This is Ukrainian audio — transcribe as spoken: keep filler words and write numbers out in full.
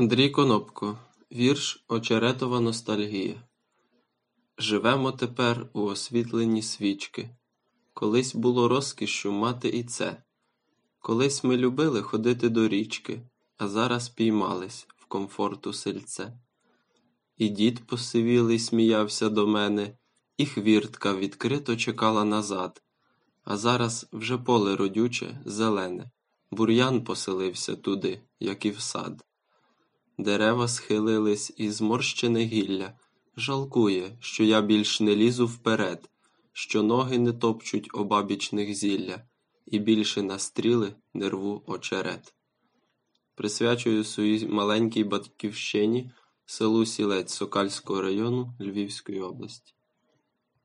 Андрій Конопко. Вірш «Очеретова ностальгія». Живемо тепер у освітленні свічки. Колись було розкішшю мати і це. Колись ми любили ходити до річки, а зараз піймались в комфорту сельце. І дід посивілий сміявся до мене, і хвіртка відкрито чекала назад. А зараз вже поле родюче, зелене, бур'ян поселився туди, як і в сад. Дерева схилились і зморщене гілля жалкує, що я більш не лізу вперед, що ноги не топчуть обабічних зілля, і більше на стріли не рву очерет. Присвячую своїй маленькій батьківщині, селу Сілець Сокальського району Львівської області.